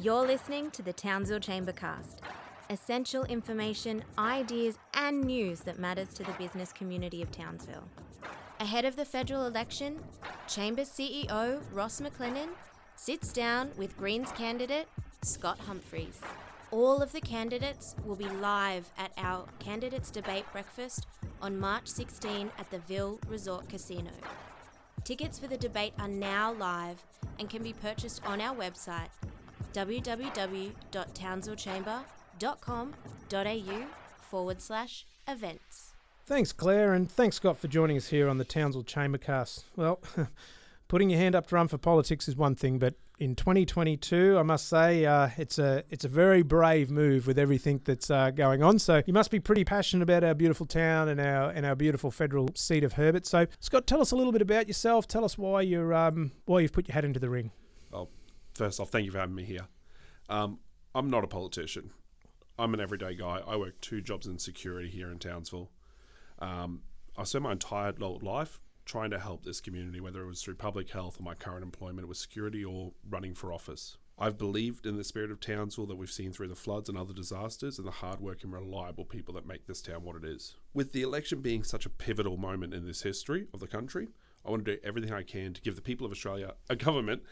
You're listening to the Townsville Chambercast. Essential information, ideas and news that matters to the business community of Townsville. Ahead of the federal election, Chamber CEO Ross McLennan sits down with Greens candidate Scott Humphreys. All of the candidates will be live at our Candidates Debate Breakfast on March 16 at the Ville Resort Casino. Tickets for the debate are now live and can be purchased on our website www.townsvillechamber.com.au/events. Thanks, Claire, and thanks, Scott, for joining us here on the Townsville Chambercast. Well, putting your hand up to run for politics is one thing, but in 2022, I must say, it's a very brave move with everything that's going on. So you must be pretty passionate about our beautiful town and our beautiful federal seat of Herbert. So, Scott, tell us a little bit about yourself. Tell us why you've put your hat into the ring. Well, first off, thank you for having me here. I'm not a politician. I'm an everyday guy. I work two jobs in security here in Townsville. I spent my entire life trying to help this community, whether it was through public health or my current employment with security or running for office. I've believed in the spirit of Townsville that we've seen through the floods and other disasters and the hardworking, reliable people that make this town what it is. With the election being such a pivotal moment in this history of the country, I want to do everything I can to give the people of Australia a government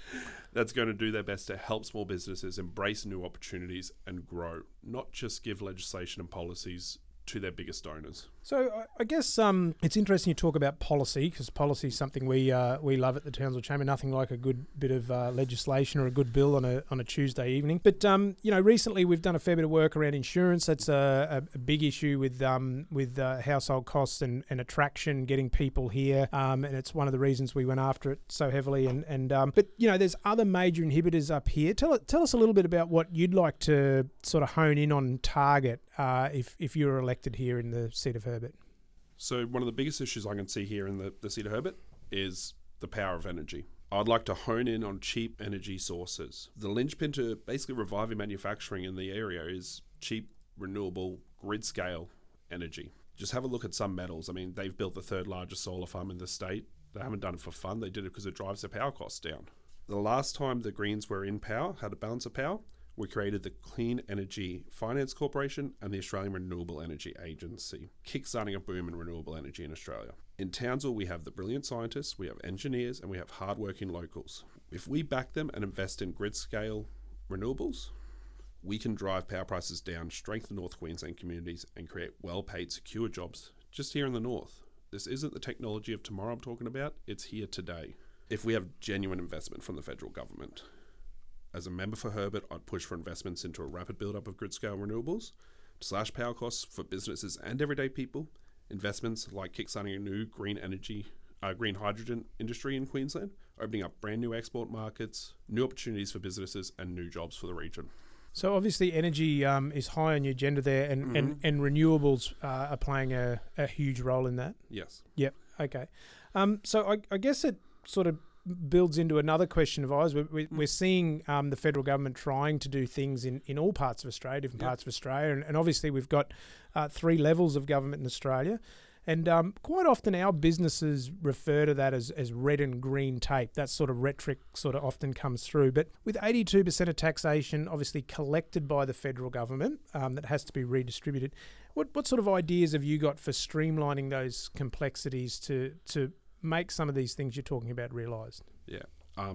that's going to do their best to help small businesses embrace new opportunities and grow, not just give legislation and policies to their biggest donors. So I guess it's interesting you talk about policy, because policy is something we love at the Townsville Chamber. Nothing like a good bit of legislation or a good bill on a Tuesday evening. But recently we've done a fair bit of work around insurance. That's a big issue with household costs and attraction, getting people here, and it's one of the reasons we went after it so heavily. But there's other major inhibitors up here. Tell us a little bit about what you'd like to sort of hone in on, target if you're elected here in the seat of her. So one of the biggest issues I can see here in the seat of Herbert is the power of energy. I'd like to hone in on cheap energy sources. The linchpin to basically reviving manufacturing in the area is cheap, renewable, grid-scale energy. Just have a look at some metals. I mean, they've built the third largest solar farm in the state. They haven't done it for fun. They did it because it drives their power costs down. The last time the Greens were in power, had a balance of power, we created the Clean Energy Finance Corporation and the Australian Renewable Energy Agency, kickstarting a boom in renewable energy in Australia. In Townsville, we have the brilliant scientists, we have engineers, and we have hardworking locals. If we back them and invest in grid-scale renewables, we can drive power prices down, strengthen North Queensland communities, and create well-paid, secure jobs just here in the north. This isn't the technology of tomorrow I'm talking about, it's here today. If we have genuine investment from the federal government. As a member for Herbert, I'd push for investments into a rapid build-up of grid-scale renewables, to slash power costs for businesses and everyday people, investments like kickstarting a new green hydrogen industry in Queensland, opening up brand new export markets, new opportunities for businesses and new jobs for the region. So obviously energy is high on your agenda there, and, mm-hmm. and renewables are playing a huge role in that? Yes. Yep, okay. So I guess it sort of builds into another question of ours. We're seeing the federal government trying to do things in all parts of Australia, different yep. parts of Australia, and obviously we've got three levels of government in Australia, and quite often our businesses refer to that as red and green tape. That sort of rhetoric sort of often comes through, but with 82% of taxation obviously collected by the federal government that has to be redistributed, what sort of ideas have you got for streamlining those complexities to make some of these things you're talking about realised? Yeah, I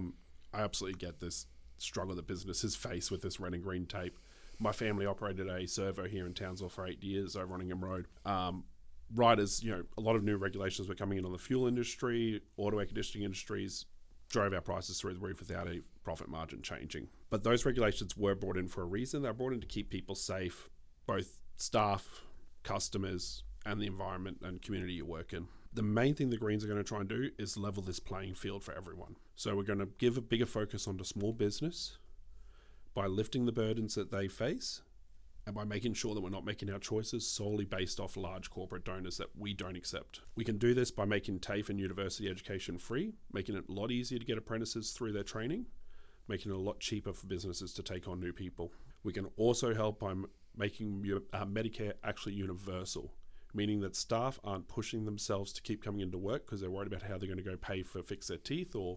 absolutely get this struggle that businesses face with this red and green tape. My family operated a servo here in Townsville for 8 years over on Ingham Road. Right as, a lot of new regulations were coming in on the fuel industry, auto air conditioning industries, drove our prices through the roof without a profit margin changing. But those regulations were brought in for a reason. They were brought in to keep people safe, both staff, customers, and the environment and community you work in. The main thing the Greens are going to try and do is level this playing field for everyone. So we're going to give a bigger focus onto small business by lifting the burdens that they face and by making sure that we're not making our choices solely based off large corporate donors that we don't accept. We can do this by making TAFE and university education free, making it a lot easier to get apprentices through their training, making it a lot cheaper for businesses to take on new people. We can also help by making Medicare actually universal, meaning that staff aren't pushing themselves to keep coming into work because they're worried about how they're going to go pay for fix their teeth or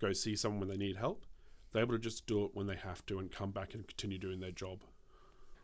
go see someone when they need help. They're able to just do it when they have to and come back and continue doing their job.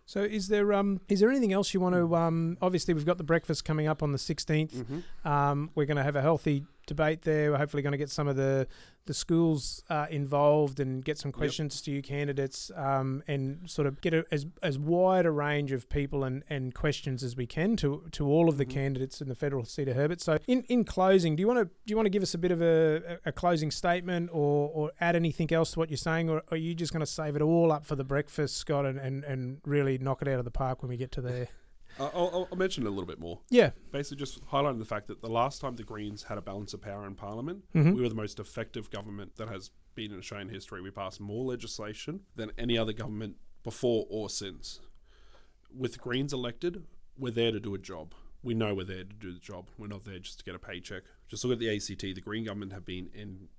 So is there anything else you want to... obviously, we've got the breakfast coming up on the 16th. Mm-hmm. We're going to have a healthy debate there. We're hopefully going to get some of the schools involved and get some questions to you candidates and sort of get as wide a range of people and questions as we can to all of the candidates in the federal seat of Herbert. So in closing, do you want to give us a bit of a closing statement or add anything else to what you're saying, or are you just going to save it all up for the breakfast, Scott, and really knock it out of the park when we get to there? I'll mention a little bit more. Yeah. Basically just highlighting the fact that the last time the Greens had a balance of power in Parliament, we were the most effective government that has been in Australian history. We passed more legislation than any other government before or since. With the Greens elected, we're there to do a job. We know we're there to do the job. We're not there just to get a paycheck. Just look at the ACT. The Greens have been in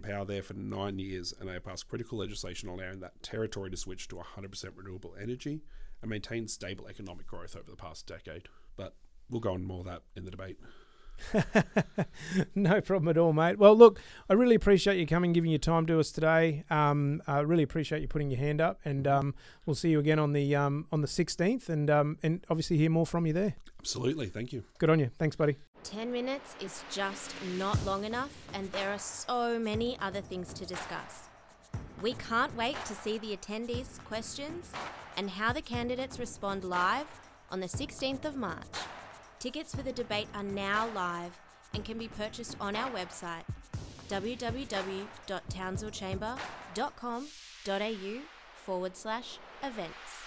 power there for 9 years, and they passed critical legislation allowing that territory to switch to 100% renewable energy and maintain stable economic growth over the past decade. But we'll go on more of that in the debate. No problem at all, mate. Well, look, I really appreciate you coming, giving your time to us today. I really appreciate you putting your hand up, and we'll see you again on the 16th, and obviously hear more from you there. Absolutely. Thank you. Good on you. Thanks, buddy. 10 minutes is just not long enough, and there are so many other things to discuss. We can't wait to see the attendees' questions and how the candidates respond live on the 16th of March. Tickets for the debate are now live and can be purchased on our website, www.townsvillechamber.com.au/events.